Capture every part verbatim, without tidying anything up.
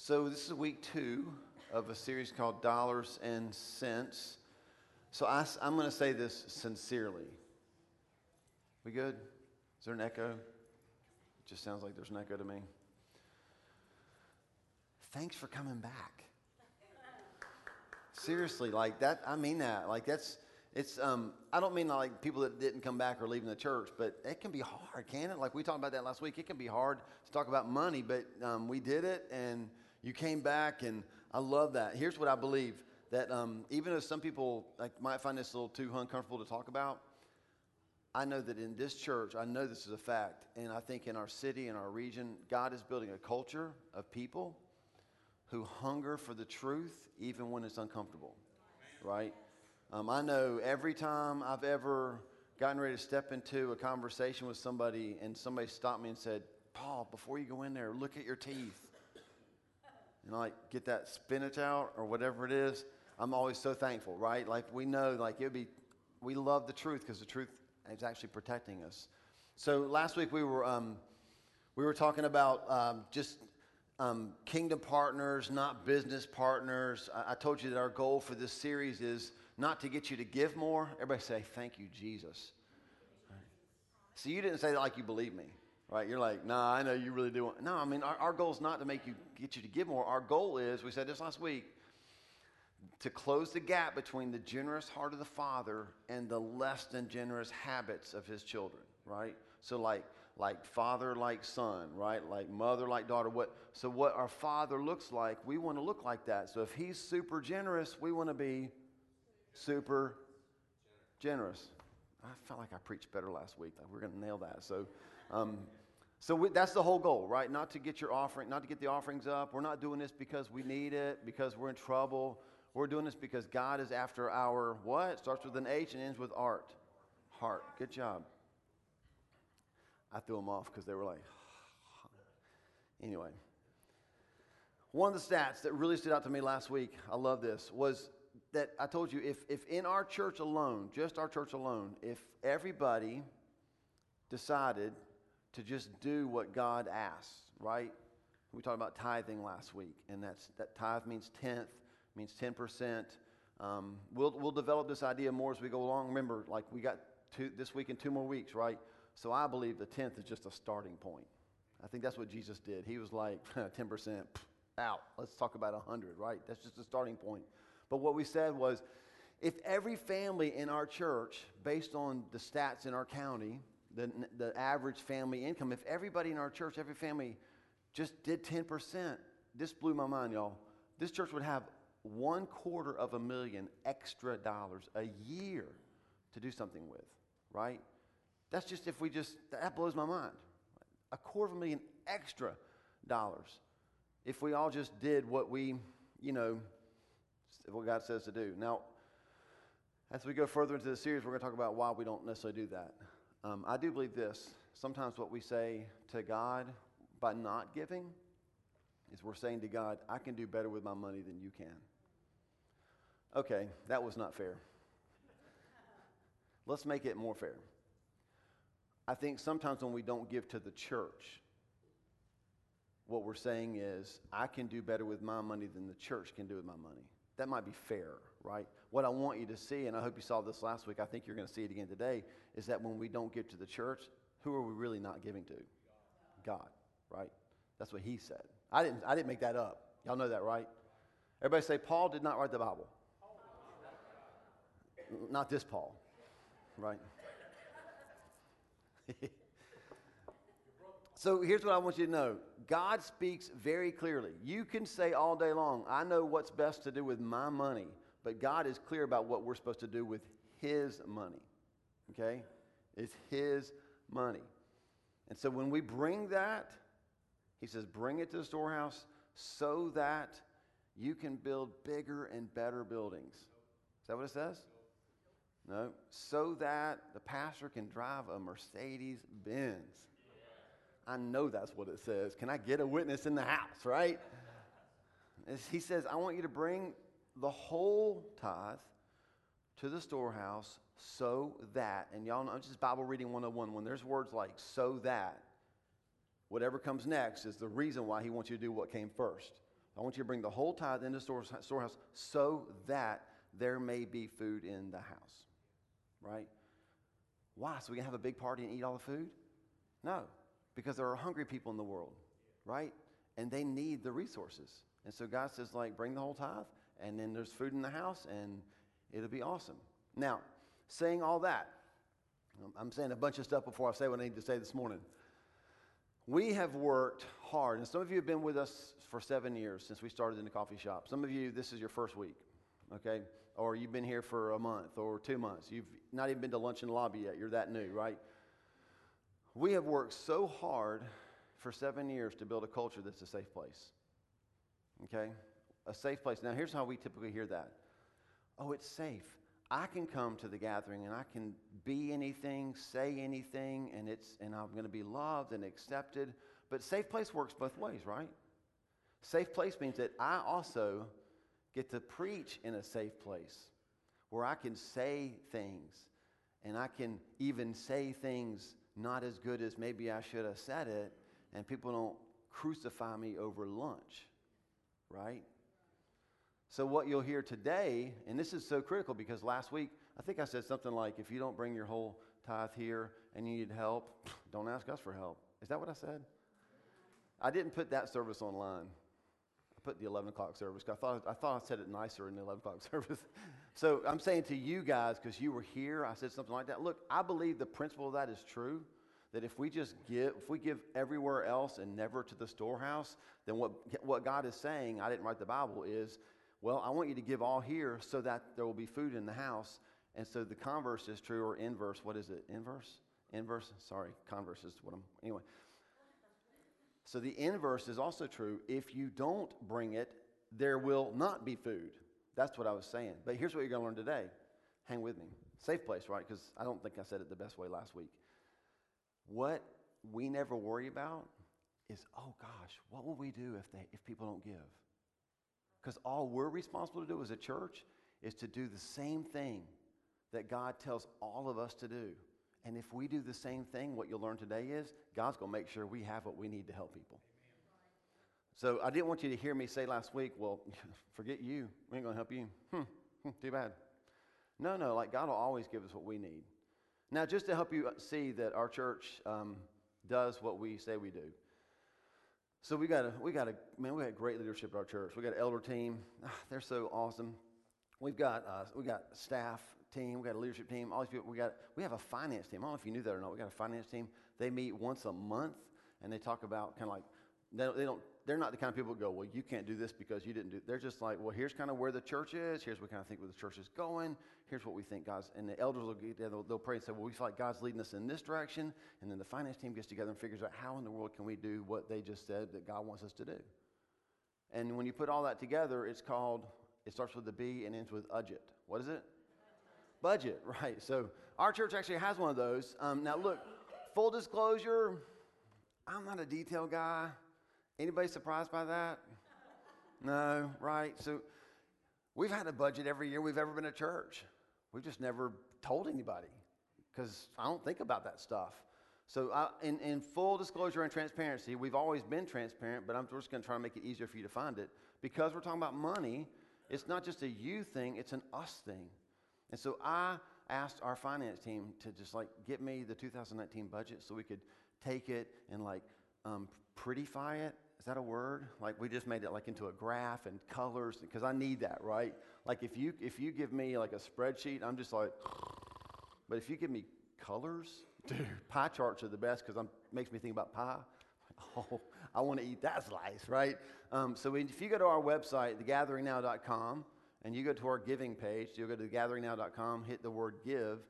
So this is week two of a series called Dollars and Cents. So I, I'm going to say this sincerely. We good? Is there an echo? It just sounds like there's an echo to me. Thanks for coming back. Seriously, like that, I mean that. Like that's, it's, um, I don't mean like people that didn't come back or leaving the church, but it can be hard, can't it? Like we talked about that last week. It can be hard to talk about money, but um, we did it and you came back, and I love that. Here's what I believe, that um, even though some people like might find this a little too uncomfortable to talk about, I know that in this church, I know this is a fact, and I think in our city, in our region, God is building a culture of people who hunger for the truth even when it's uncomfortable, right? Um, I know every time I've ever gotten ready to step into a conversation with somebody and somebody stopped me and said, Paul, before you go in there, look at your teeth. And I like, get that spinach out or whatever it is. I'm always so thankful, right? Like we know, like it would be, we love the truth because the truth is actually protecting us. So last week we were, um, we were talking about um, just um, kingdom partners, not business partners. I, I told you that our goal for this series is not to get you to give more. Everybody say, thank you, Jesus. Right. So you didn't say that like you believe me, right? You're like, nah, I know you really do want. No, I mean, our, our goal is not to make you, get you to give more. Our goal is, we said this last week, to close the gap between the generous heart of the Father and the less than generous habits of his children, right? So like, like father, like son, right? Like mother, like daughter. What? So what our Father looks like, we want to look like that. So if he's super generous, we want to be super generous. I felt like I preached better last week. Like we're going to nail that. So um, so we, that's the whole goal, right? Not to get your offering, not to get the offerings up. We're not doing this because we need it, because we're in trouble. We're doing this because God is after our what? It starts with an H and ends with art. Heart. Good job. I threw them off because they were like, anyway. One of the stats that really stood out to me last week, I love this, was that I told you, if, if in our church alone, just our church alone, if everybody decided to just do what God asks, right? We talked about tithing last week, and that's that tithe means tenth, means ten percent. Um, we'll, we'll develop this idea more as we go along. Remember, like we got two, this week and two more weeks, right? So I believe the tenth is just a starting point. I think that's what Jesus did. He was like, ten percent, out. Let's talk about one hundred, right? That's just a starting point. But what we said was, if every family in our church, based on the stats in our county, the, the average family income, if everybody in our church, every family just did ten percent, this blew my mind, y'all. This church would have one quarter of a million extra dollars a year to do something with, right? That's just if we just, that blows my mind. A quarter of a million extra dollars if we all just did what we, you know, what God says to do. Now, as we go further into the series, we're going to talk about why we don't necessarily do that. Um, I do believe this. Sometimes what we say to God by not giving is we're saying to God, I can do better with my money than you can. Okay, that was not fair. Let's make it more fair. I think sometimes when we don't give to the church, what we're saying is, I can do better with my money than the church can do with my money. That might be fair, right? What I want you to see, and I hope you saw this last week, I think you're going to see it again today, is that when we don't give to the church, who are we really not giving to? God, right? That's what he said. I didn't I didn't make that up. Y'all know that, right? Everybody say, Paul did not write the Bible. Not this Paul, right? So here's what I want you to know. God speaks very clearly. You can say all day long, I know what's best to do with my money, but God is clear about what we're supposed to do with his money, okay? It's his money. And so when we bring that, he says, bring it to the storehouse so that you can build bigger and better buildings. Is that what it says? No. So that the pastor can drive a Mercedes Benz. I know that's what it says. Can I get a witness in the house, right? As he says, I want you to bring the whole tithe to the storehouse so that, and y'all know, it's just Bible reading one oh one. When there's words like so that, whatever comes next is the reason why he wants you to do what came first. I want you to bring the whole tithe into the storehouse so that there may be food in the house. Right? Why? So we can have a big party and eat all the food? No, because there are hungry people in the world, right? And they need the resources. And so God says, like, bring the whole tithe, and then there's food in the house, and it'll be awesome. Now, saying all that, I'm saying a bunch of stuff before I say what I need to say this morning. We have worked hard, and some of you have been with us for seven years since we started in the coffee shop. Some of you, this is your first week, okay? Or you've been here for a month or two months. You've not even been to lunch in the lobby yet. You're that new, right? We have worked so hard for seven years to build a culture that's a safe place, okay? A safe place. Now, here's how we typically hear that. Oh, it's safe. I can come to the gathering, and I can be anything, say anything, and it's and I'm going to be loved and accepted. But safe place works both ways, right? Safe place means that I also get to preach in a safe place where I can say things, and I can even say things not as good as maybe I should have said it, and people don't crucify me over lunch, right? So what you'll hear today, and this is so critical because last week, I think I said something like, if you don't bring your whole tithe here and you need help, don't ask us for help. Is that what I said? I didn't put that service online. I put the eleven o'clock service. I thought I thought I said it nicer in the eleven o'clock service. So I'm saying to you guys, because you were here, I said something like that. Look, I believe the principle of that is true, that if we just give, if we give everywhere else and never to the storehouse, then what what God is saying, I didn't write the Bible, is, well, I want you to give all here so that there will be food in the house. And so the converse is true, or inverse. What is it? Inverse? Inverse? Sorry, converse is what I'm, anyway. So the inverse is also true. If you don't bring it, there will not be food. That's what I was saying. But here's what you're going to learn today. Hang with me. Safe place, right? Because I don't think I said it the best way last week. What we never worry about is, oh gosh, what will we do if they if people don't give? Because all we're responsible to do as a church is to do the same thing that God tells all of us to do. And if we do the same thing, what you'll learn today is God's going to make sure we have what we need to help people. Amen. So I didn't want you to hear me say last week, well, forget you. We ain't going to help you. Hmm, too bad. No, no, like God will always give us what we need. Now, just to help you see that our church um, does what we say we do. So we got a, we got a, man, we got great leadership at our church. We got an elder team. They're so awesome. We've got, uh, we got staff team. We got a leadership team. All these people, we got, we have a finance team. I don't know if you knew that or not. We got a finance team. They meet once a month, and they talk about kind of like, they don't, they don't, they're not the kind of people who go, well, you can't do this because you didn't do, they're just like, well, here's kind of where the church is. Here's what kind of think where the church is going. Here's what we think God's, and the elders will get together. They'll, they'll pray and say, well, we feel like God's leading us in this direction. And then the finance team gets together and figures out how in the world can we do what they just said that God wants us to do. And when you put all that together, it's called, it starts with the B and ends with udget. What is it? Budget, right. So our church actually has one of those. Um, now look, full disclosure, I'm not a detail guy. Anybody surprised by that? No, right? So we've had a budget every year we've ever been to church. We've just never told anybody because I don't think about that stuff. So I, in, in full disclosure and transparency, we've always been transparent, but I'm just going to try to make it easier for you to find it. Because we're talking about money, it's not just a you thing, it's an us thing. And so I asked our finance team to just like get me the two thousand nineteen budget so we could take it and like um, prettify it. Is that a word? Like we just made it like into a graph and colors because I need that, right? Like if you if you give me like a spreadsheet, I'm just like, but if you give me colors, dude, pie charts are the best because I'm makes me think about pie. Oh, I want to eat that slice, right? Um, so if you go to our website, the gathering now dot com, and you go to our giving page, you'll go to the gathering now dot com, hit the word give.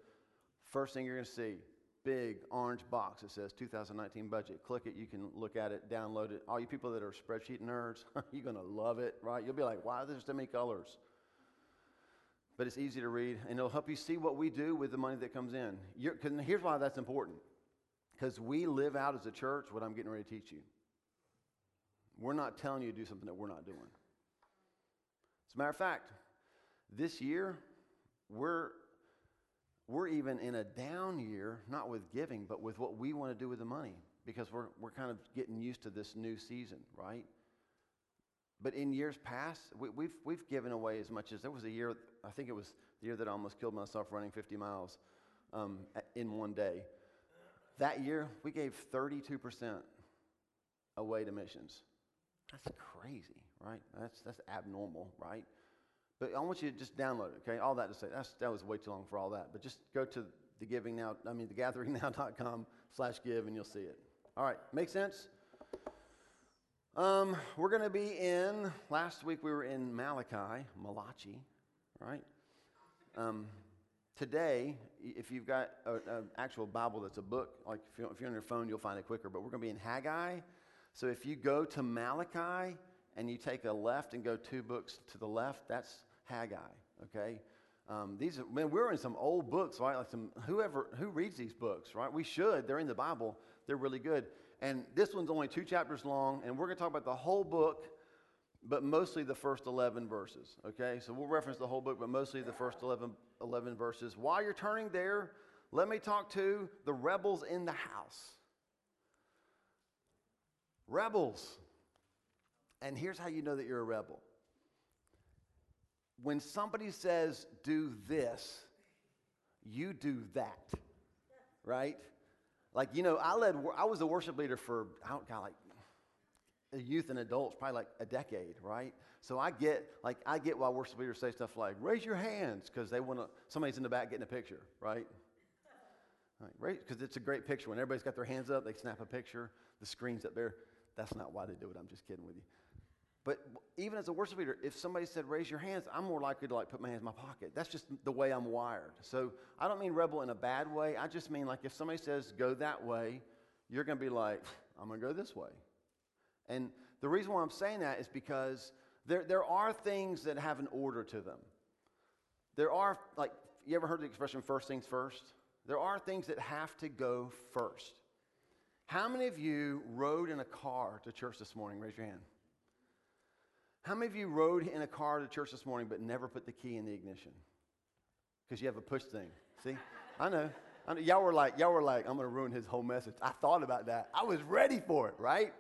First thing you're going to see. Big orange box that says two thousand nineteen budget. Click it. You can look at it, download it. All you people that are spreadsheet nerds, you're going to love it, right? You'll be like, wow, there's so many colors. But it's easy to read, and it'll help you see what we do with the money that comes in. You're, 'cause here's why that's important. Because we live out as a church what I'm getting ready to teach you. We're not telling you to do something that we're not doing. As a matter of fact, this year, we're... We're even in a down year, not with giving, but with what we want to do with the money because we're we're kind of getting used to this new season, right? But in years past, we, we've we've given away as much as, there was a year, I think it was the year that I almost killed myself running fifty miles um, in one day. That year, we gave thirty-two percent away to missions. That's crazy, right? That's that's abnormal, right? But I want you to just download it, okay? All that to say, that's, that was way too long for all that. But just go to the giving now, I mean, thegatheringnow.com slash give, and you'll see it. All right, make sense? Um, we're going to be in, last week we were in Malachi, Malachi, right? Um, today, if you've got an actual Bible that's a book, like if you're on your phone, you'll find it quicker. But we're going to be in Haggai. So if you go to Malachi and you take a left and go two books to the left, that's Haggai, okay? Um, these are, man, we're in some old books, right? Like some, whoever, who reads these books, right? We should. They're in the Bible. They're really good. And this one's only two chapters long, and we're going to talk about the whole book, but mostly the first eleven verses, okay? So we'll reference the whole book, but mostly the first eleven, eleven verses. While you're turning there, let me talk to the rebels in the house. Rebels. And here's how you know that you're a rebel. When somebody says, do this, you do that, right? Like, you know, I led, I was a worship leader for, I don't kind of like, youth and adults, probably like a decade, right? So I get, like, I get why worship leaders say stuff like, raise your hands, because they want to, somebody's in the back getting a picture, right? Right, because it's a great picture. When everybody's got their hands up, they snap a picture. The screen's up there. That's not why they do it. I'm just kidding with you. But even as a worship leader, if somebody said, raise your hands, I'm more likely to like put my hands in my pocket. That's just the way I'm wired. So I don't mean rebel in a bad way. I just mean like if somebody says, go that way, you're going to be like, I'm going to go this way. And the reason why I'm saying that is because there, there are things that have an order to them. There are, like, you ever heard the expression first things first? There are things that have to go first. How many of you rode in a car to church this morning? Raise your hand. How many of you rode in a car to church this morning but never put the key in the ignition? Because you have a push thing. See? I know. I know. Y'all were like, y'all were like, I'm going to ruin his whole message. I thought about that. I was ready for it, right?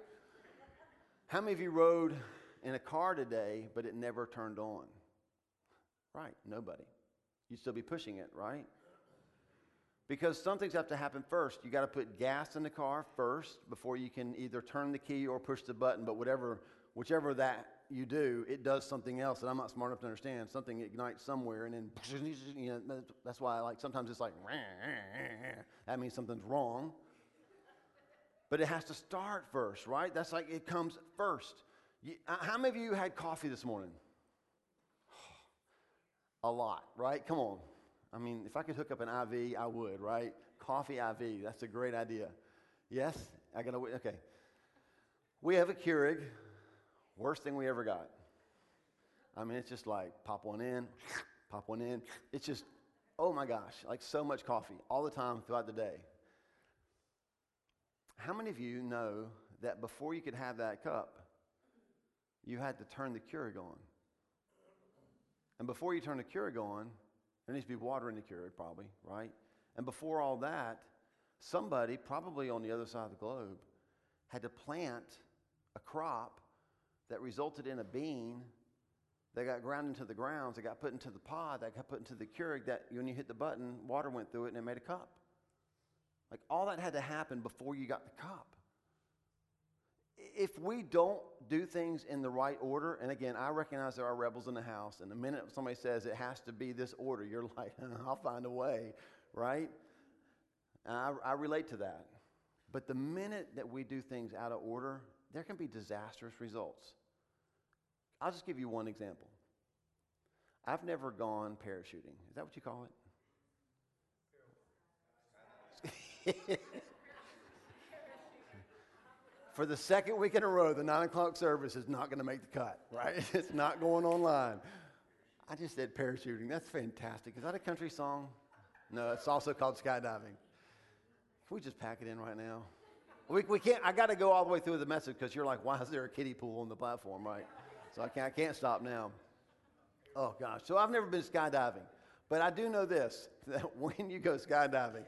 How many of you rode in a car today but it never turned on? Right. Nobody. You'd still be pushing it, right? Because some things have to happen first. You got to put gas in the car first before you can either turn the key or push the button. But whatever, whichever that you do, it does something else that I'm not smart enough to understand. Something ignites somewhere, and then, you know, that's why I like sometimes it's like, that means something's wrong. But it has to start first, right? That's like it comes first. You, how many of you had coffee this morning? A lot, right? Come on. I mean, if I could hook up an I V, I would, right? Coffee I V, that's a great idea. Yes? I got to wait. Okay. We have a Keurig. Worst thing we ever got. I mean, it's just like, pop one in, pop one in. It's just, oh my gosh, like so much coffee all the time throughout the day. How many of you know that before you could have that cup, you had to turn the Keurig on? And before you turn the Keurig on, there needs to be water in the Keurig probably, right? And before all that, somebody probably on the other side of the globe had to plant a crop that resulted in a bean that got ground into the ground, that got put into the pod, that got put into the Keurig, that when you hit the button, water went through it and it made a cup. Like all that had to happen before you got the cup. If we don't do things in the right order, and again, I recognize there are rebels in the house, and the minute somebody says it has to be this order, you're like, I'll find a way, right? I, I relate to that. But the minute that we do things out of order, there can be disastrous results. I'll just give you one example. I've never gone parachuting. Is that what you call it? For the second week in a row, the nine o'clock service is not going to make the cut, right? It's not going online. I just said parachuting. That's fantastic. Is that a country song? No, it's also called skydiving. Can we just pack it in right now? We, we can't, I got to go all the way through the message because you're like, why is there a kiddie pool on the platform, right? So I can't, I can't stop now. Oh, gosh. So I've never been skydiving. But I do know this, that when you go skydiving,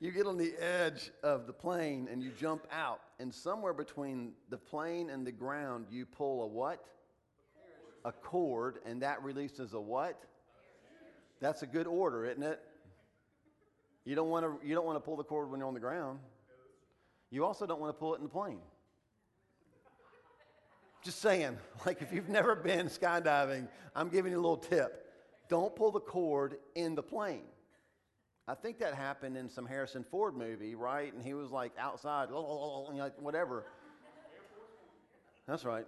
you get on the edge of the plane and you jump out. And somewhere between the plane and the ground, you pull a what? a cord, and that releases a what? That's a good order, isn't it? You don't want to, you don't want to pull the cord when you're on the ground. You also don't want to pull it in the plane. Just saying, like if you've never been skydiving, I'm giving you a little tip. Don't pull the cord in the plane. I think that happened in some Harrison Ford movie, right? And he was like outside, like whatever. That's right.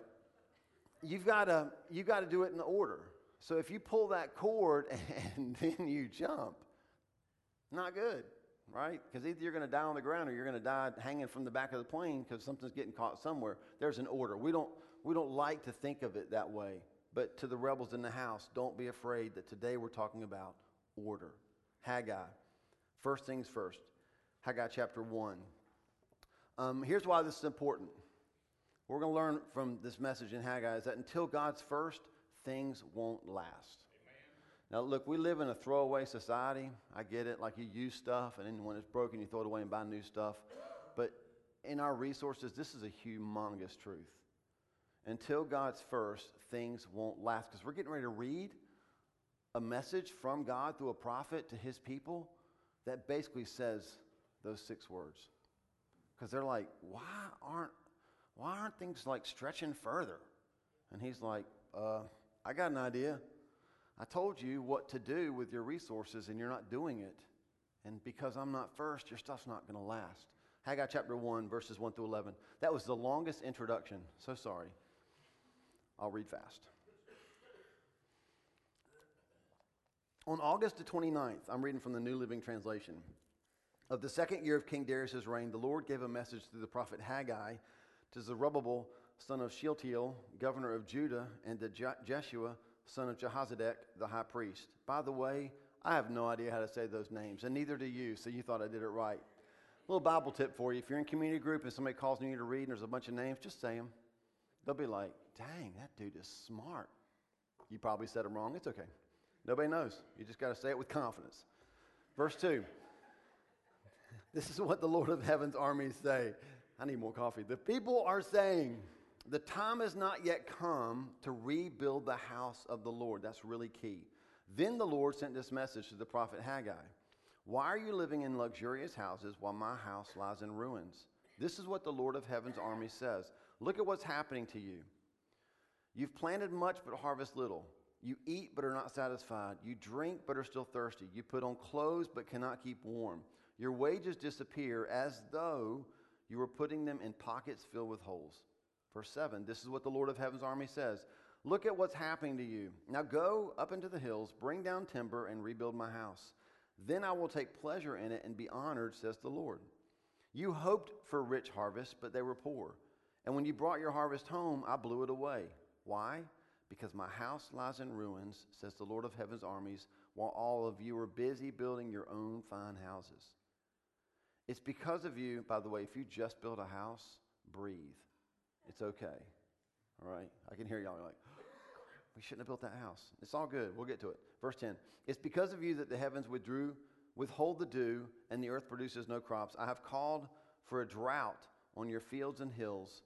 You've got to you've got to do it in order. So if you pull that cord and then you jump, not good, right? Because either you're going to die on the ground or you're going to die hanging from the back of the plane because something's getting caught somewhere. There's an order. We don't we don't like to think of it that way. But to the rebels in the house, don't be afraid that today we're talking about order. Haggai. First things first. Haggai chapter one. Um, here's why this is important. We're going to learn from this message in Haggai is that until God's first, things won't last. Amen. Now, look, we live in a throwaway society. I get it. Like you use stuff, and then when it's broken, you throw it away and buy new stuff. But in our resources, this is a humongous truth. Until God's first, things won't last. Because we're getting ready to read a message from God through a prophet to his people that basically says those six words. Because they're like, why aren't Why aren't things like stretching further? And he's like, uh, I got an idea. I told you what to do with your resources and you're not doing it. And because I'm not first, your stuff's not going to last. Haggai chapter one, verses one through eleven. That was the longest introduction. So sorry. I'll read fast. On August the twenty-ninth, I'm reading from the New Living Translation. Of the second year of King Darius's reign, the Lord gave a message through the prophet Haggai to Zerubbabel, son of Shealtiel, governor of Judah, and to Je- Jeshua, son of Jehozadak, the high priest. By the way, I have no idea how to say those names, and neither do you, so you thought I did it right. A little Bible tip for you. If you're in community group and somebody calls on you to read and there's a bunch of names, just say them. They'll be like, dang, that dude is smart. You probably said them wrong. It's okay. Nobody knows. You just got to say it with confidence. Verse two. This is what the Lord of heaven's armies say. I need more coffee. The people are saying, the time has not yet come to rebuild the house of the Lord. That's really key. Then the Lord sent this message to the prophet Haggai. Why are you living in luxurious houses while my house lies in ruins? This is what the Lord of heaven's army says. Look at what's happening to you. You've planted much but harvest little. You eat but are not satisfied. You drink but are still thirsty. You put on clothes but cannot keep warm. Your wages disappear as though you were putting them in pockets filled with holes. Verse seven, this is what the Lord of heaven's army says. Look at what's happening to you. Now go up into the hills, bring down timber, and rebuild my house. Then I will take pleasure in it and be honored, says the Lord. You hoped for rich harvests, but they were poor. And when you brought your harvest home, I blew it away. Why? Because my house lies in ruins, says the Lord of heaven's armies, while all of you are busy building your own fine houses. It's because of you, by the way, if you just build a house, breathe. It's okay. All right? I can hear y'all like, we shouldn't have built that house. It's all good. We'll get to it. Verse ten. It's because of you that the heavens withdrew, withhold the dew, and the earth produces no crops. I have called for a drought on your fields and hills,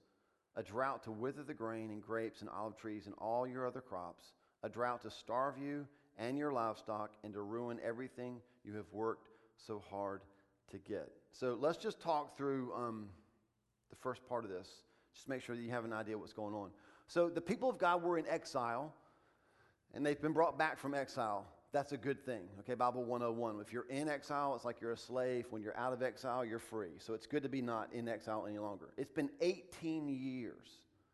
a drought to wither the grain and grapes and olive trees and all your other crops, a drought to starve you and your livestock and to ruin everything you have worked so hard to get. So let's just talk through um, the first part of this. Just make sure that you have an idea what's going on. So the people of God were in exile, and they've been brought back from exile. That's a good thing. Okay, Bible one oh one. If you're in exile, it's like you're a slave. When you're out of exile, you're free. So it's good to be not in exile any longer. It's been eighteen years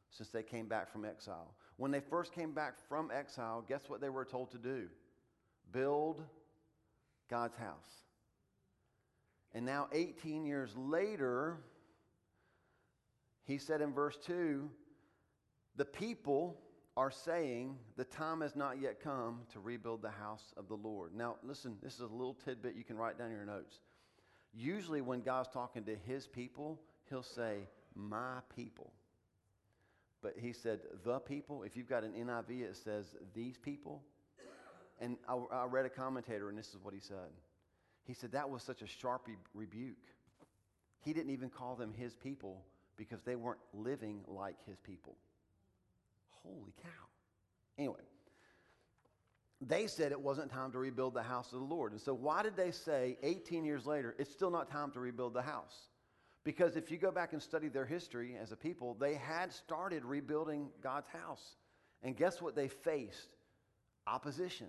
since they came back from exile. When they first came back from exile, guess what they were told to do? Build God's house. And now eighteen years later, he said in verse two, the people are saying the time has not yet come to rebuild the house of the Lord. Now, listen, this is a little tidbit you can write down in your notes. Usually when God's talking to his people, he'll say, my people. But he said, the people. If you've got an N I V, it says, these people. And I, I read a commentator, and this is what he said. He said that was such a sharp rebuke. He didn't even call them his people because they weren't living like his people. Holy cow. Anyway, they said it wasn't time to rebuild the house of the Lord. And so why did they say eighteen years later, it's still not time to rebuild the house? Because if you go back and study their history as a people, they had started rebuilding God's house. And guess what they faced? Opposition.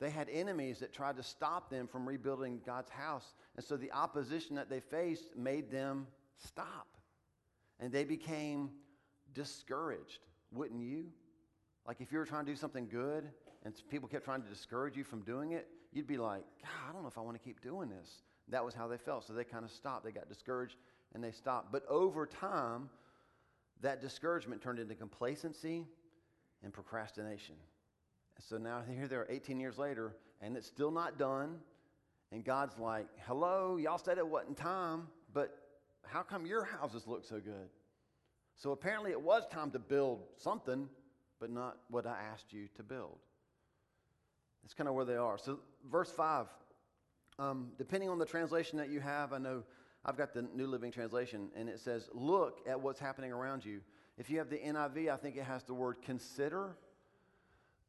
They had enemies that tried to stop them from rebuilding God's house. And so the opposition that they faced made them stop. And they became discouraged. Wouldn't you? Like if you were trying to do something good and people kept trying to discourage you from doing it, you'd be like, God, I don't know if I want to keep doing this. That was how they felt. So they kind of stopped. They got discouraged and they stopped. But over time, that discouragement turned into complacency and procrastination. So now here they are eighteen years later, and it's still not done. And God's like, hello, y'all said it wasn't time, but how come your houses look so good? So apparently it was time to build something, but not what I asked you to build. That's kind of where they are. So verse five, um, depending on the translation that you have, I know I've got the New Living Translation, and it says, look at what's happening around you. If you have the N I V, I think it has the word consider.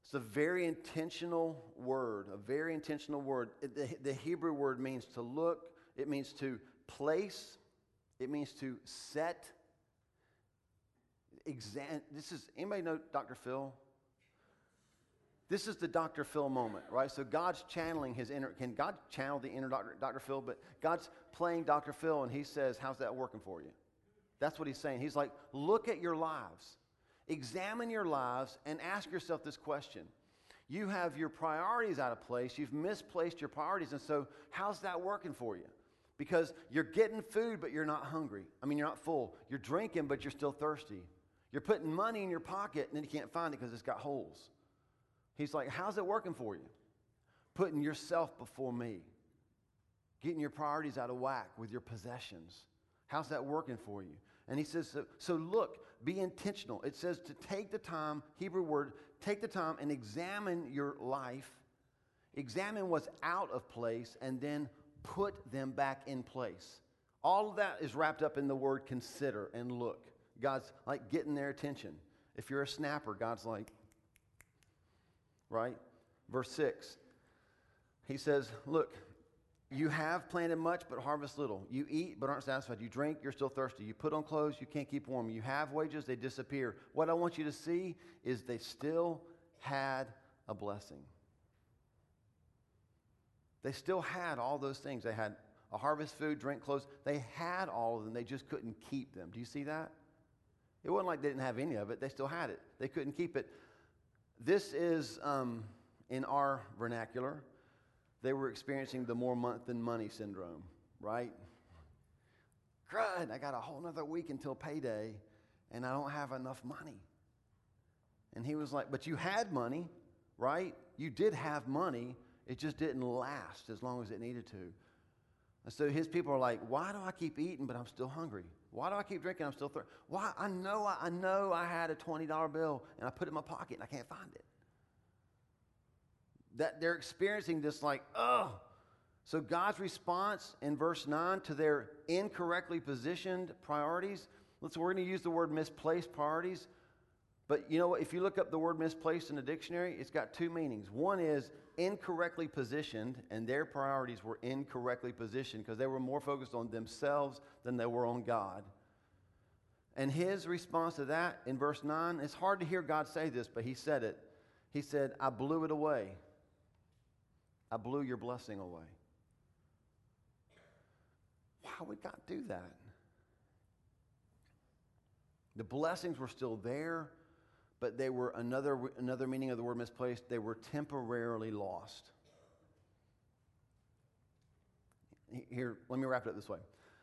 It's a very intentional word, a very intentional word. The, the Hebrew word means to look. It means to place. It means to set. Exam- this is, anybody know Doctor Phil? This is the Doctor Phil moment, right? So God's channeling his inner, can God channel the inner Doctor, Doctor Phil? But God's playing Doctor Phil and he says, how's that working for you? That's what he's saying. He's like, look at your lives. Examine your lives and ask yourself this question. You have your priorities out of place. You've misplaced your priorities. And so how's that working for you? Because you're getting food, but you're not hungry. I mean, you're not full. You're drinking, but you're still thirsty. You're putting money in your pocket, and then you can't find it because it's got holes. He's like, how's it working for you? Putting yourself before me. Getting your priorities out of whack with your possessions. How's that working for you? And he says, so, so look, be intentional. It says to take the time, Hebrew word, take the time and examine your life, examine what's out of place, and then put them back in place. All of that is wrapped up in the word consider and look. God's like getting their attention. If you're a snapper, God's like, right? Verse six, he says, look, you have planted much, but harvest little. You eat, but aren't satisfied. You drink, you're still thirsty. You put on clothes, you can't keep warm. You have wages, they disappear. What I want you to see is they still had a blessing. They still had all those things. They had a harvest, food, drink, clothes. They had all of them. They just couldn't keep them. Do you see that? It wasn't like they didn't have any of it. They still had it. They couldn't keep it. This is, um, in our vernacular, they were experiencing the more month than money syndrome, right? Crud, I got a whole nother week until payday, and I don't have enough money. And he was like, but you had money, right? You did have money. It just didn't last as long as it needed to. And so his people are like, why do I keep eating, but I'm still hungry? Why do I keep drinking, I'm still thirsty? Why? I know I, I know I had a twenty dollar bill, and I put it in my pocket, and I can't find it. That they're experiencing this like, oh. So God's response in verse nine to their incorrectly positioned priorities, let's, we're going to use the word misplaced priorities. But you know what? If you look up the word misplaced in the dictionary, it's got two meanings. One is incorrectly positioned, and their priorities were incorrectly positioned because they were more focused on themselves than they were on God. And his response to that in verse nine, it's hard to hear God say this, but he said it. He said, I blew it away. I blew your blessing away. Why would God do that? The blessings were still there, but they were another, another meaning of the word misplaced. They were temporarily lost. Here, let me wrap it up this way.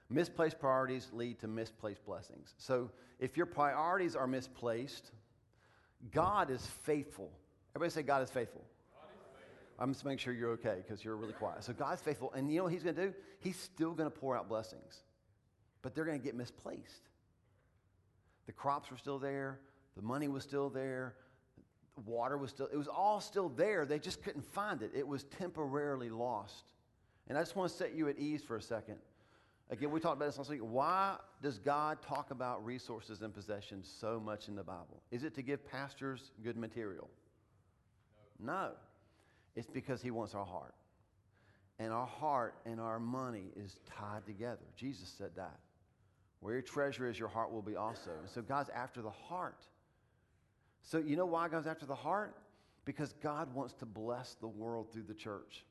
Misplaced priorities lead to misplaced blessings. So if your priorities are misplaced, God is faithful. Everybody say God is faithful. I'm just making sure you're okay because you're really quiet. So God's faithful. And you know what he's going to do? He's still going to pour out blessings. But they're going to get misplaced. The crops were still there. The money was still there. The water was still. It was all still there. They just couldn't find it. It was temporarily lost. And I just want to set you at ease for a second. Again, we talked about this last week. Why does God talk about resources and possessions so much in the Bible? Is it to give pastors good material? No. No. It's because he wants our heart. And our heart and our money is tied together. Jesus said that. Where your treasure is, your heart will be also. And so God's after the heart. So you know why God's after the heart? Because God wants to bless the world through the church.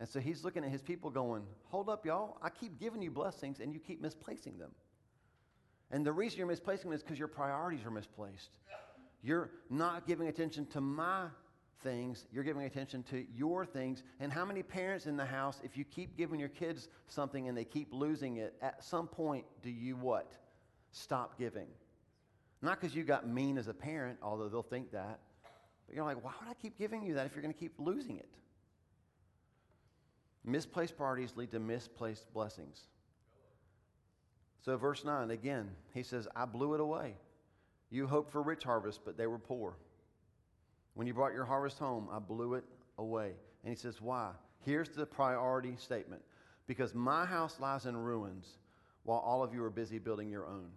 And so he's looking at his people going, hold up, y'all. I keep giving you blessings, and you keep misplacing them. And the reason you're misplacing them is because your priorities are misplaced. You're not giving attention to my things. You're giving attention to your things. And how many parents in the house, if you keep giving your kids something and they keep losing it, at some point do you what? Stop giving. Not because you got mean as a parent, although they'll think that. But you're like, why would I keep giving you that if you're going to keep losing it? Misplaced priorities lead to misplaced blessings. So verse nine, again, he says, I blew it away. You hoped for rich harvest, but they were poor. When you brought your harvest home, I blew it away. And he says, why? Here's the priority statement. Because my house lies in ruins while all of you are busy building your own.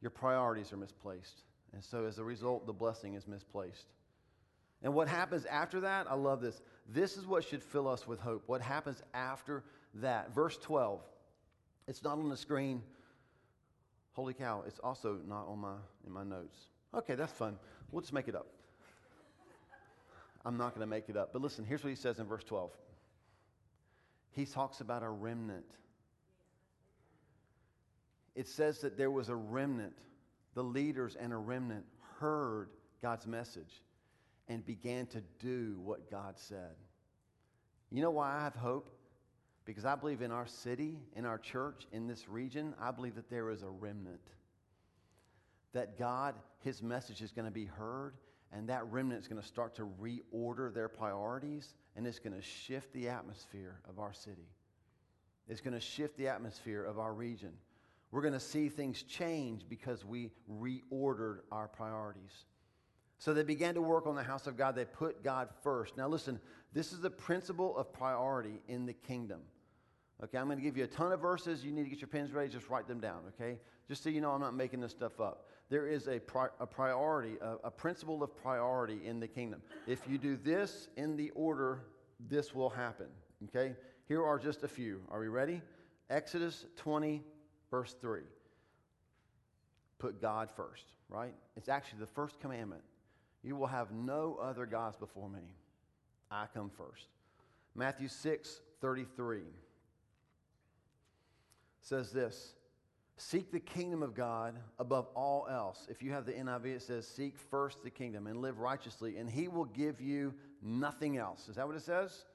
Your priorities are misplaced. And so as a result, the blessing is misplaced. And what happens after that? I love this. This is what should fill us with hope. What happens after that? Verse twelve. It's not on the screen. Holy cow, it's also not on my in my notes. Okay, that's fun. We'll just make it up. I'm not going to make it up. But listen, here's what he says in verse twelve. He talks about a remnant. It says that there was a remnant. The leaders and a remnant heard God's message and began to do what God said. You know why I have hope? Because I believe in our city, in our church, in this region, I believe that there is a remnant. That God, his message is going to be heard, and that remnant is going to start to reorder their priorities, and it's going to shift the atmosphere of our city. It's going to shift the atmosphere of our region. We're going to see things change because we reordered our priorities. So they began to work on the house of God. They put God first. Now listen, this is the principle of priority in the kingdom. Okay, I'm going to give you a ton of verses. You need to get your pens ready. Just write them down, okay? Just so you know I'm not making this stuff up. There is a, pri a priority, a, a principle of priority in the kingdom. If you do this in the order, this will happen, okay? Here are just a few. Are we ready? Exodus twenty, verse three. Put God first, right? It's actually the first commandment. You will have no other gods before me. I come first. Matthew six thirty-three says this, seek the kingdom of God above all else. If you have the N I V, it says, seek first the kingdom and live righteously, and he will give you nothing else. Is that what it says?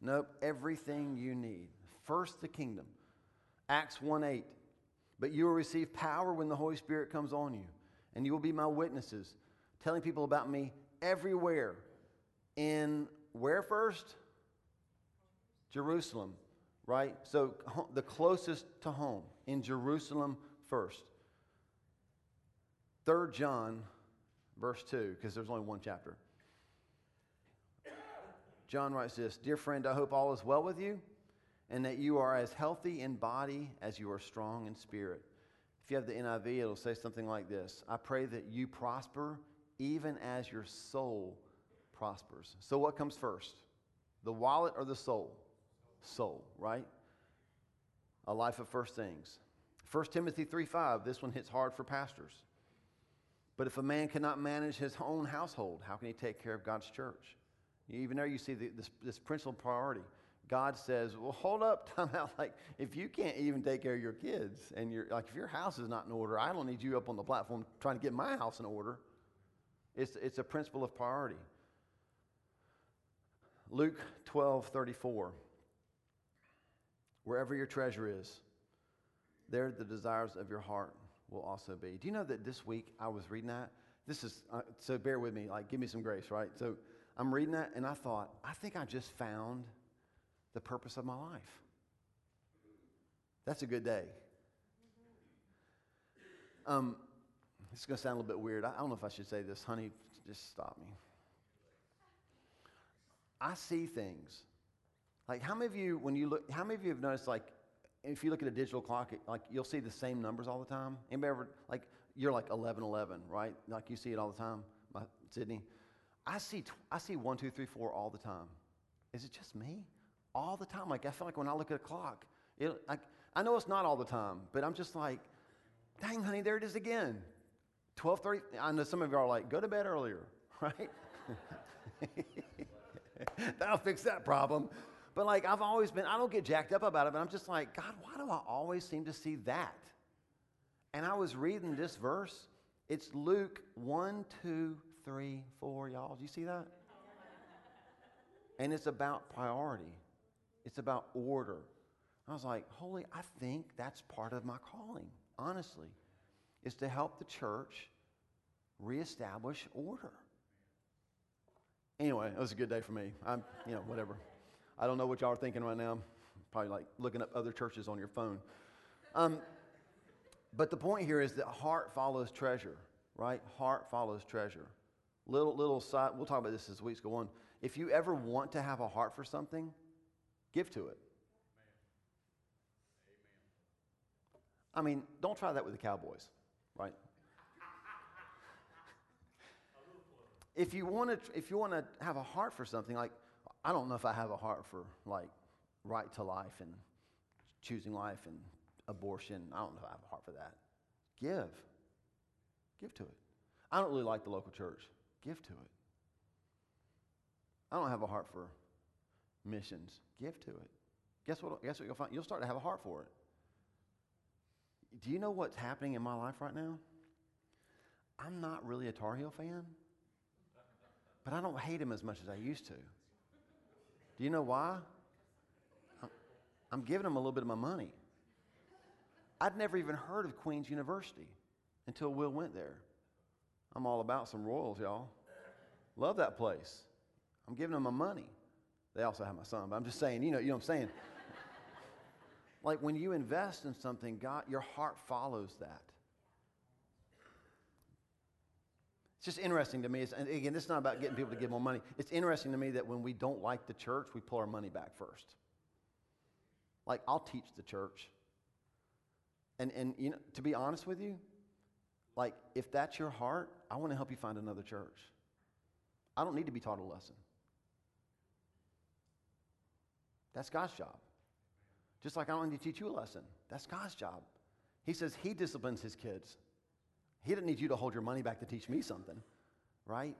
Nope, everything you need. First the kingdom. Acts one eight, but you will receive power when the Holy Spirit comes on you, and you will be my witnesses, telling people about me everywhere. In where first? Jerusalem, right? So the closest to home, in Jerusalem first. Third John, verse two, because there's only one chapter. John writes this, dear friend, I hope all is well with you, and that you are as healthy in body as you are strong in spirit. If you have the N I V, it'll say something like this, I pray that you prosper even as your soul prospers. So what comes first? The wallet or the soul? Soul, right? A life of first things. First Timothy three five, this one hits hard for pastors. But if a man cannot manage his own household, how can he take care of God's church? You even there you see the, this, this principal priority. God says, well, hold up, time out. Like, if you can't even take care of your kids, and you're, like, if your house is not in order, I don't need you up on the platform trying to get my house in order. It's, it's a principle of priority. Luke twelve thirty-four. Wherever your treasure is, there the desires of your heart will also be. Do you know that this week I was reading that? This is, uh, so bear with me, like give me some grace, right? So I'm reading that and I thought, I think I just found the purpose of my life. That's a good day. Um, It's going to sound a little bit weird. I don't know if I should say this. Honey, just stop me. I see things. Like, how many of you, when you look, how many of you have noticed, like, if you look at a digital clock, it, like you'll see the same numbers all the time. Anybody ever, like, you're like eleven eleven, right? Like you see it all the time, my, Sydney. I see I see one, two, three, four all the time. Is it just me? All the time. Like I feel like when I look at a clock, it, like, I know it's not all the time, but I'm just like, dang, honey, there it is again. twelve thirty. I know some of you are like, go to bed earlier, right? That'll fix that problem. But like I've always been, I don't get jacked up about it, but I'm just like, God, why do I always seem to see that? And I was reading this verse. It's Luke one, two, three, four, y'all. Do you see that? And it's about priority. It's about order. I was like, holy, I think that's part of my calling, honestly, is to help the church reestablish order. Anyway, it was a good day for me. I'm, you know, whatever. I don't know what y'all are thinking right now. Probably like looking up other churches on your phone. Um, but the point here is that heart follows treasure, right? Heart follows treasure. Little, little side, we'll talk about this as weeks go on. If you ever want to have a heart for something, give to it. Amen. I mean, don't try that with the Cowboys, right? If you want to, if you want to have a heart for something, like I don't know if I have a heart for like right to life and choosing life and abortion. I don't know if I have a heart for that. Give, give to it. I don't really like the local church. Give to it. I don't have a heart for missions. Give to it. Guess what? Guess what you'll find? You'll start to have a heart for it. Do you know what's happening in my life right now? I'm not really a Tar Heel fan. But I don't hate him as much as I used to. Do you know why? I'm, I'm giving him a little bit of my money. I'd never even heard of Queen's University until Will went there. I'm all about some Royals, y'all. Love that place. I'm giving them my money. They also have my son, but I'm just saying, you know, you know what I'm saying? Like when you invest in something, God, your heart follows that. It's just interesting to me. It's, and again, this is not about getting people to give more money. It's interesting to me that when we don't like the church, we pull our money back first. Like, I'll teach the church. And, and you know, to be honest with you, like, if that's your heart, I want to help you find another church. I don't need to be taught a lesson. That's God's job. Just like I don't need to teach you a lesson. That's God's job. He says he disciplines his kids. He didn't need you to hold your money back to teach me something, right?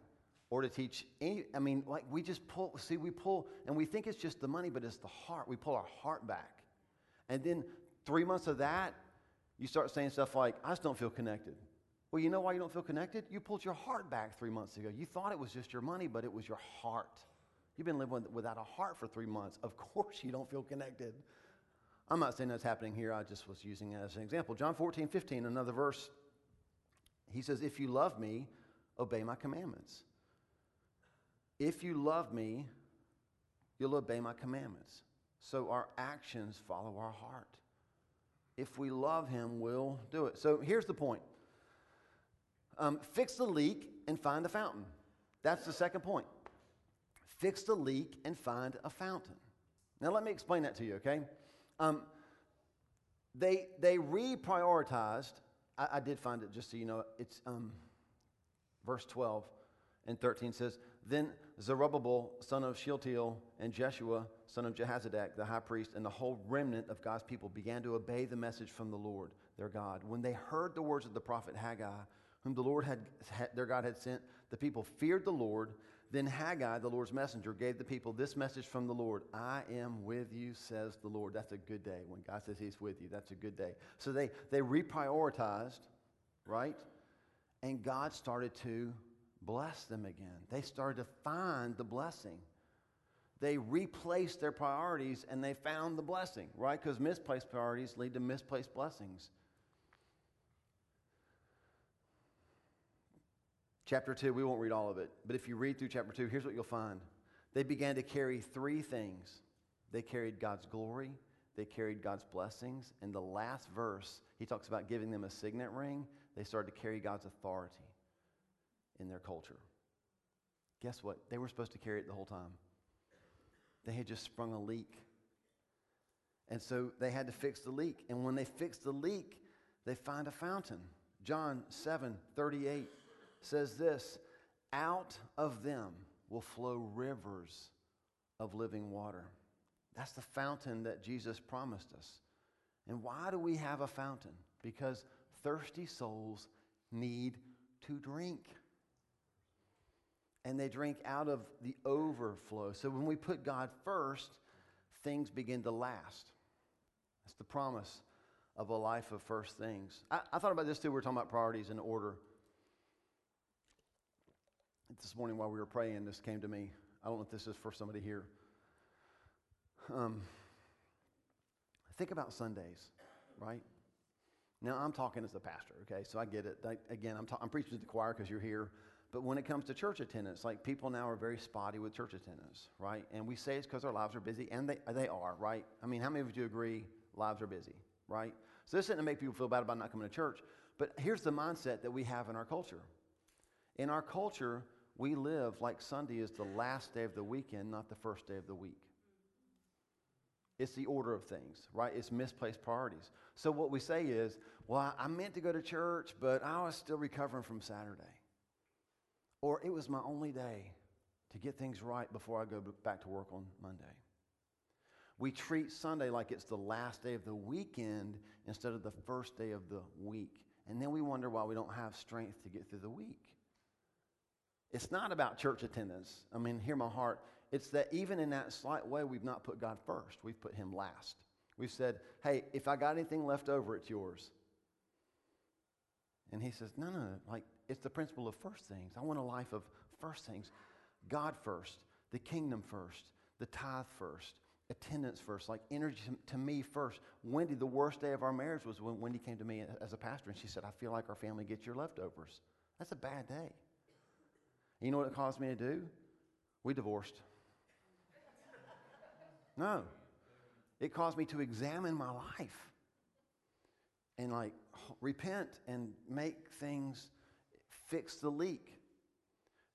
Or to teach any, I mean, like we just pull, see, we pull, and we think it's just the money, but it's the heart. We pull our heart back. And then three months of that, you start saying stuff like, I just don't feel connected. Well, you know why you don't feel connected? You pulled your heart back three months ago. You thought it was just your money, but it was your heart. You've been living without a heart for three months. Of course you don't feel connected. I'm not saying that's happening here. I just was using it as an example. John fourteen fifteen, another verse. He says, if you love me, obey my commandments. If you love me, you'll obey my commandments. So our actions follow our heart. If we love him, we'll do it. So here's the point. Um, fix the leak and find a fountain. That's the second point. Fix the leak and find a fountain. Now let me explain that to you, okay? Um, they, they reprioritized. I, I did find it, just so you know, it's um, verse twelve and thirteen says, then Zerubbabel, son of Shealtiel, and Jeshua, son of Jehozadak, the high priest, and the whole remnant of God's people began to obey the message from the Lord, their God. When they heard the words of the prophet Haggai, whom the Lord had, had their God had sent, the people feared the Lord. Then Haggai, the Lord's messenger, gave the people this message from the Lord. I am with you, says the Lord. That's a good day. When God says he's with you, that's a good day. So they, they reprioritized, right? And God started to bless them again. They started to find the blessing. They replaced their priorities and they found the blessing, right? Because misplaced priorities lead to misplaced blessings. Chapter two, we won't read all of it, but if you read through chapter two, here's what you'll find. They began to carry three things. They carried God's glory, they carried God's blessings, and the last verse, he talks about giving them a signet ring. They started to carry God's authority in their culture. Guess what? They were supposed to carry it the whole time. They had just sprung a leak. And so they had to fix the leak. And when they fix the leak, they find a fountain. John seven thirty-eight says this, out of them will flow rivers of living water. That's the fountain that Jesus promised us. And why do we have a fountain? Because thirsty souls need to drink. And they drink out of the overflow. So when we put God first, things begin to last. That's the promise of a life of first things. I, I thought about this too. We were talking about priorities in order. This morning while we were praying, this came to me. I don't know if this is for somebody here. Um, think about Sundays, right? Now, I'm talking as the pastor, okay? So I get it. I, again, I'm, ta- I'm preaching to the choir because you're here. But when it comes to church attendance, like people now are very spotty with church attendance, right? And we say it's because our lives are busy, and they, they are, right? I mean, how many of you agree lives are busy, right? So this isn't to make people feel bad about not coming to church. But here's the mindset that we have in our culture. In our culture, we live like Sunday is the last day of the weekend, not the first day of the week. It's the order of things, right? It's misplaced priorities. So what we say is, well, I meant to go to church, but I was still recovering from Saturday. Or it was my only day to get things right before I go back to work on Monday. We treat Sunday like it's the last day of the weekend instead of the first day of the week. And then we wonder why we don't have strength to get through the week. It's not about church attendance. I mean, hear my heart. It's that even in that slight way, we've not put God first. We've put him last. We've said, hey, if I got anything left over, it's yours. And he says, no, no, like it's the principle of first things. I want a life of first things. God first, the kingdom first, the tithe first, attendance first, like energy to me first. Wendy, the worst day of our marriage was when Wendy came to me as a pastor, and she said, I feel like our family gets your leftovers. That's a bad day. You know what it caused me to do? We divorced. No. It caused me to examine my life and like repent and make things, fix the leak.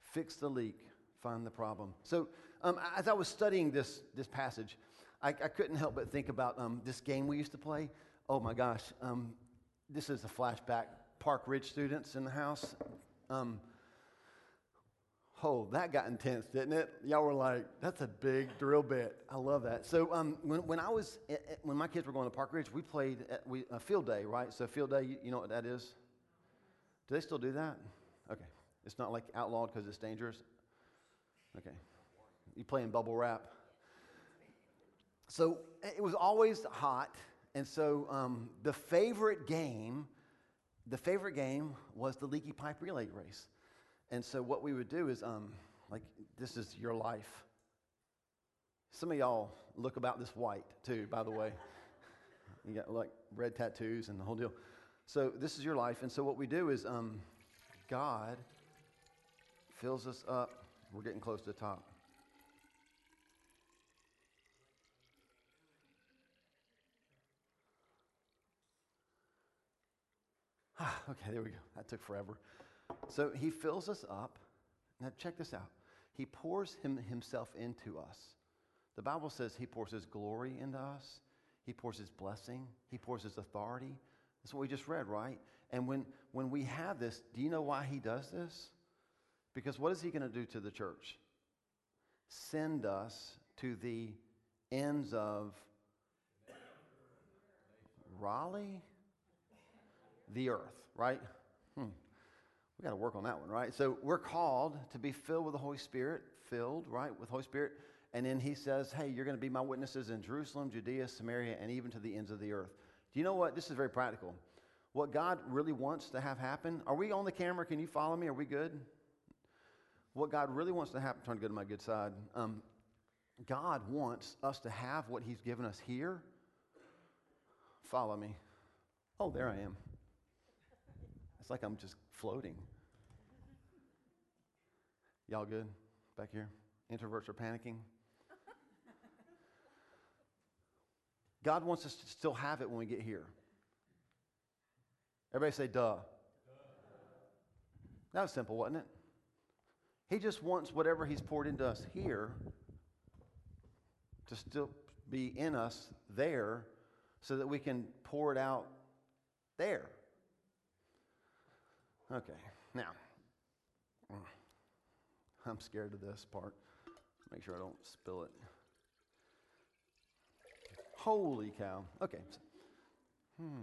Fix the leak, find the problem. So um, as I was studying this, this passage, I, I couldn't help but think about um, this game we used to play. Oh my gosh, um, this is a flashback. Park Ridge students in the house. Um Oh, that got intense, didn't it? Y'all were like, that's a big drill bit. I love that. So um, when, when I was, when my kids were going to Park Ridge, we played at, we, a field day, right? So field day, you, you know what that is? Do they still do that? Okay. It's not like outlawed because it's dangerous? Okay. You playing bubble wrap. So it was always hot. And so um, the favorite game, the favorite game was the leaky pipe relay race. And so what we would do is, um, like, this is your life. Some of y'all look about this white, too, by the way. You got, like, red tattoos and the whole deal. So this is your life. And so what we do is um, God fills us up. We're getting close to the top. Ah, okay, there we go. That took forever. So he fills us up. Now check this out. He pours him, himself into us. The Bible says he pours his glory into us. He pours his blessing. He pours his authority. That's what we just read, right? And when, when we have this, do you know why he does this? Because what is he going to do to the church? Send us to the ends of Raleigh, the earth, right? Hmm. We got to work on that one, right? So we're called to be filled with the Holy Spirit, filled, right, with Holy Spirit. And then he says, hey, you're going to be my witnesses in Jerusalem, Judea, Samaria, and even to the ends of the earth. Do you know what? This is very practical. What God really wants to have happen, are we on the camera? Can you follow me? Are we good? What God really wants to happen, trying to go to my good side, um, God wants us to have what he's given us here. Follow me. Oh, there I am. It's like I'm just floating. Y'all good back here? Introverts are panicking. God wants us to still have it when we get here. Everybody say, duh. duh. That was simple, wasn't it? He just wants whatever he's poured into us here to still be in us there so that we can pour it out there. Okay, now, I'm scared of this part. Make sure I don't spill it. Holy cow. Okay. Hmm.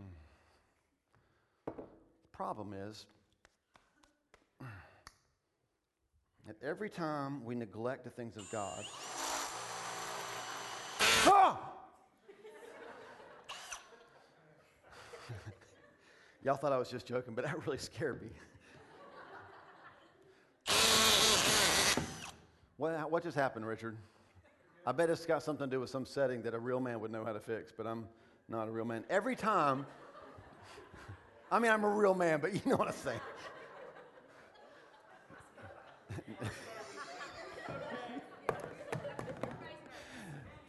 The problem is that every time we neglect the things of God, ah! Y'all thought I was just joking, but that really scared me. What, what just happened, Richard? I bet it's got something to do with some setting that a real man would know how to fix, but I'm not a real man. Every time, I mean, I'm a real man, but you know what I'm saying.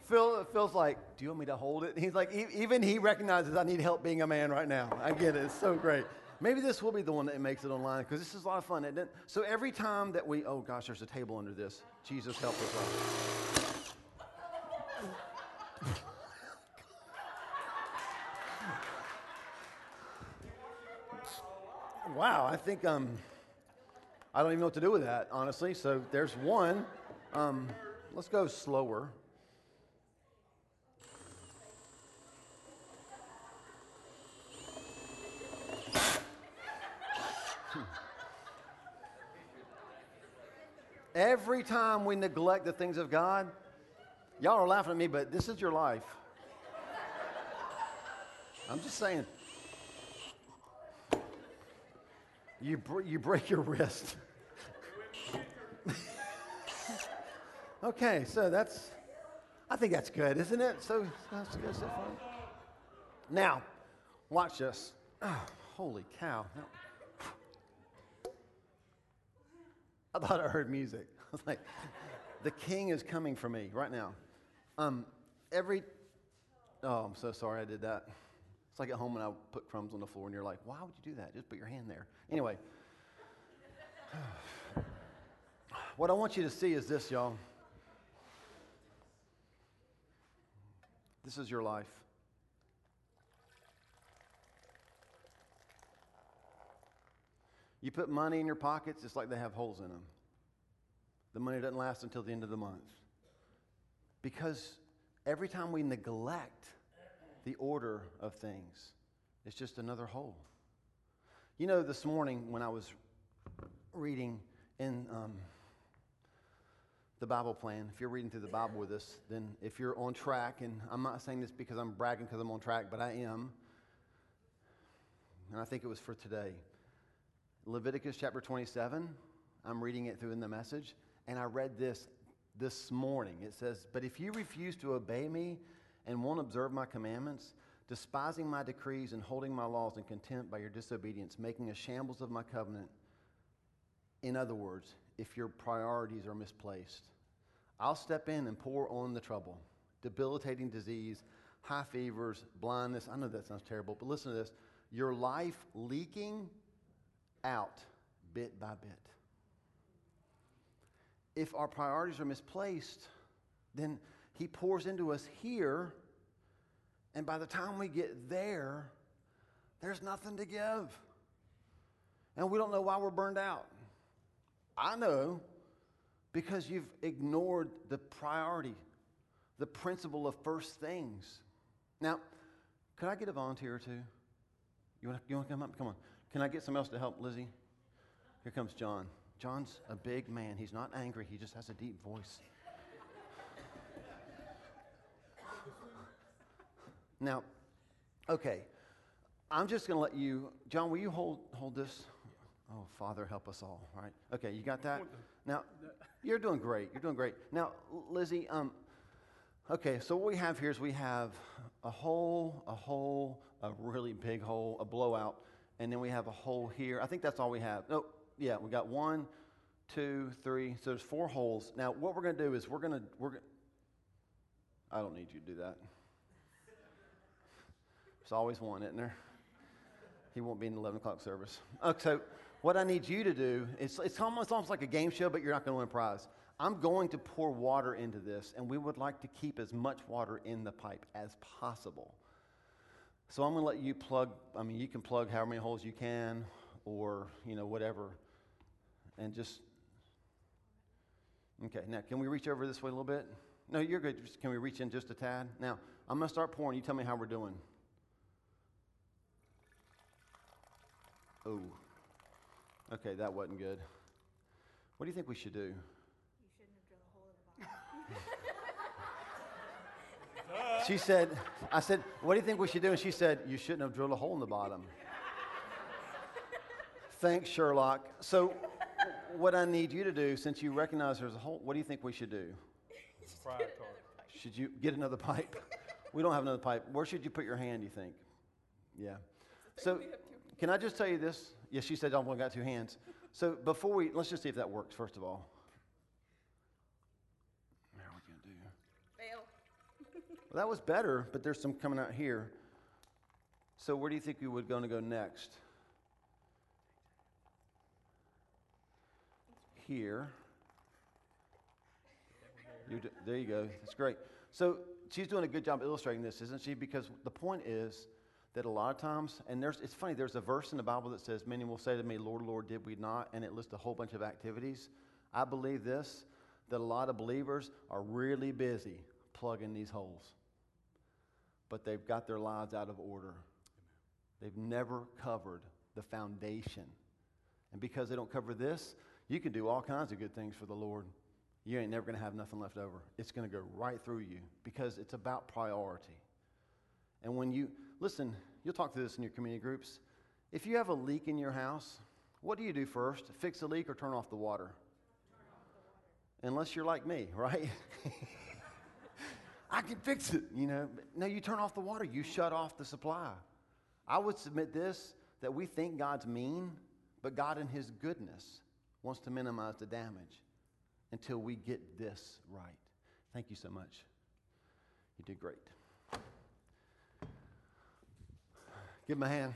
Phil, Phil's like, do you want me to hold it? And he's like, e- even he recognizes I need help being a man right now. I get it. It's so great. Maybe this will be the one that makes it online, because this is a lot of fun, isn't it? So every time that we, oh gosh, there's a table under this. Jesus, help us all. Wow, I think um, I don't even know what to do with that, honestly. So there's one. Um, let's go slower. Every time we neglect the things of God, y'all are laughing at me, but this is your life. I'm just saying. You, br- you break your wrist. Okay, so that's, I think that's good, isn't it? So that's good so far. Now, watch this. Oh, holy cow. That, I thought I heard music. I was like, the king is coming for me right now. Um, every, oh, I'm so sorry I did that. It's like at home when I put crumbs on the floor and you're like, why would you do that? Just put your hand there. Anyway, what I want you to see is this, y'all. This is your life. You put money in your pockets, it's like they have holes in them. The money doesn't last until the end of the month. Because every time we neglect the order of things, it's just another hole. You know, this morning when I was reading in um, the Bible plan, if you're reading through the Bible with us, then if you're on track, and I'm not saying this because I'm bragging because I'm on track, but I am, and I think it was for today. Leviticus chapter twenty-seven, I'm reading it through in the Message, and I read this this morning. It says, but if you refuse to obey me and won't observe my commandments, despising my decrees and holding my laws in contempt by your disobedience, making a shambles of my covenant, in other words, if your priorities are misplaced, I'll step in and pour on the trouble, debilitating disease, high fevers, blindness. I know that sounds terrible, but listen to this. Your life leaking out bit by bit. If our priorities are misplaced, then he pours into us here, and by the time we get there, there's nothing to give. And we don't know why we're burned out. I know, because you've ignored the priority, the principle of first things. Now, could I get a volunteer or two? You want to you want to come up? Come on. Can I get someone else to help, Lizzie? Here comes John. John's a big man. He's not angry. He just has a deep voice. Now, okay, I'm just going to let you, John, will you hold hold this? Oh, Father, help us all, right? Okay, you got that? Now, you're doing great. You're doing great. Now, Lizzie, um, okay, so what we have here is we have a hole, a hole, a really big hole, a blowout. And then we have a hole here. I think that's all we have. Oh, yeah, we got one, two, three. So there's four holes. Now, what we're going to do is we're going to, we're going to, I don't need you to do that. There's always one, isn't there? He won't be in the eleven o'clock service. Okay, so What I need you to do, it's, it's almost, almost like a game show, but you're not going to win a prize. I'm going to pour water into this, and we would like to keep as much water in the pipe as possible. So I'm going to let you plug, I mean, you can plug however many holes you can, or, you know, whatever, and just, okay, now, can we reach over this way a little bit? No, you're good. Just, can we reach in just a tad? Now, I'm going to start pouring. You tell me how we're doing. Oh, okay, that wasn't good. What do you think we should do? You shouldn't have drilled a hole in the bottom. She said, I said, what do you think we should do? And she said, you shouldn't have drilled a hole in the bottom. Thanks, Sherlock. So what I need you to do, since you recognize there's a hole, what do you think we should do? Should you get another pipe? We don't have another pipe. Where should you put your hand, you think? Yeah. So can I just tell you this? Yes, yeah, she said, I've only got two hands. So before we, let's just see if that works, first of all. What are we going to do? Fail. Well, that was better, but there's some coming out here. So where do you think we would going to go next? Here. You do, there you go. That's great. So she's doing a good job illustrating this, isn't she? Because the point is that a lot of times, and there's, it's funny, there's a verse in the Bible that says, many will say to me, Lord, Lord, did we not? And it lists a whole bunch of activities. I believe this, that a lot of believers are really busy plugging these holes. But they've got their lives out of order. Amen. They've never covered the foundation. And because they don't cover this, you can do all kinds of good things for the Lord. You ain't never going to have nothing left over. It's going to go right through you because it's about priority. And when you, listen, you'll talk to this in your community groups. If you have a leak in your house, what do you do first? Fix the leak or turn off the water? Turn off the water. Unless you're like me, right? I can fix it, you know. No, you turn off the water. You shut off the supply. I would submit this, that we think God's mean, but God in his goodness wants to minimize the damage until we get this right. Thank you so much. You did great. Give him a hand.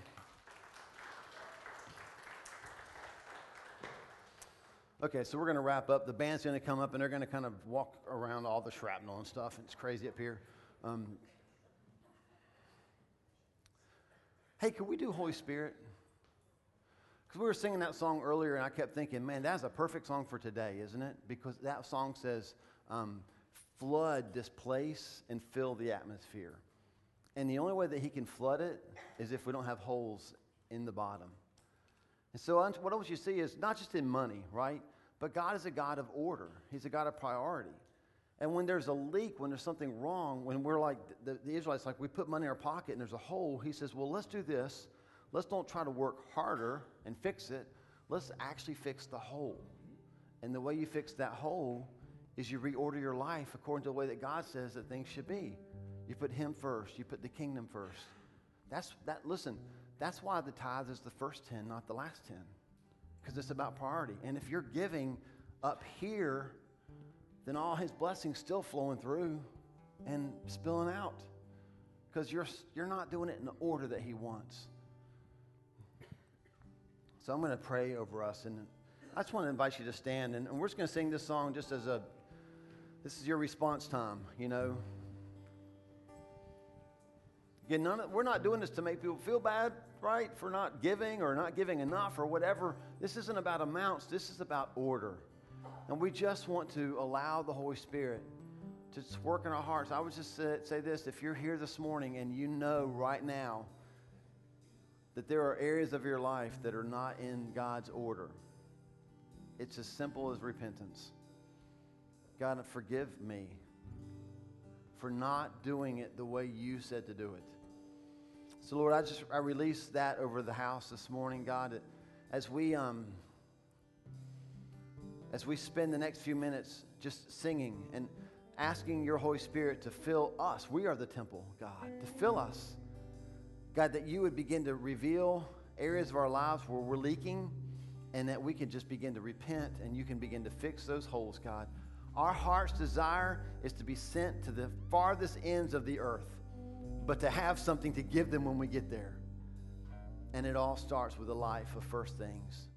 Okay, so we're going to wrap up. The band's going to come up, and they're going to kind of walk around all the shrapnel and stuff. It's crazy up here. Um, hey, can we do Holy Spirit? Because we were singing that song earlier, and I kept thinking, man, that's a perfect song for today, isn't it? Because that song says, um, flood this place and fill the atmosphere. And the only way that he can flood it is if we don't have holes in the bottom. And so what I want you to see is not just in money, right? But God is a God of order. He's a God of priority. And when there's a leak, when there's something wrong, when we're like, the, the Israelites, like we put money in our pocket and there's a hole, he says, well, let's do this. Let's don't try to work harder and fix it. Let's actually fix the hole. And the way you fix that hole is you reorder your life according to the way that God says that things should be. You put him first. You put the kingdom first. That's that. Listen, that's why the tithe is the first ten, not the last ten, because it's about priority. And if you're giving up here, then all his blessings still flowing through and spilling out because you're, you're not doing it in the order that he wants. So I'm going to pray over us, and I just want to invite you to stand, and, and we're just going to sing this song just as a, this is your response time, you know. Again, none of, we're not doing this to make people feel bad, right, for not giving or not giving enough or whatever. This isn't about amounts. This is about order, and we just want to allow the Holy Spirit to just work in our hearts. I would just say, say this, if you're here this morning and you know right now that there are areas of your life that are not in God's order. It's as simple as repentance. God, forgive me for not doing it the way you said to do it. So, Lord, I just I release that over the house this morning, God. As we um, as we spend the next few minutes just singing and asking your Holy Spirit to fill us. We are the temple, God, to fill us. God, that you would begin to reveal areas of our lives where we're leaking and that we can just begin to repent and you can begin to fix those holes, God. Our heart's desire is to be sent to the farthest ends of the earth, but to have something to give them when we get there. And it all starts with a life of first things.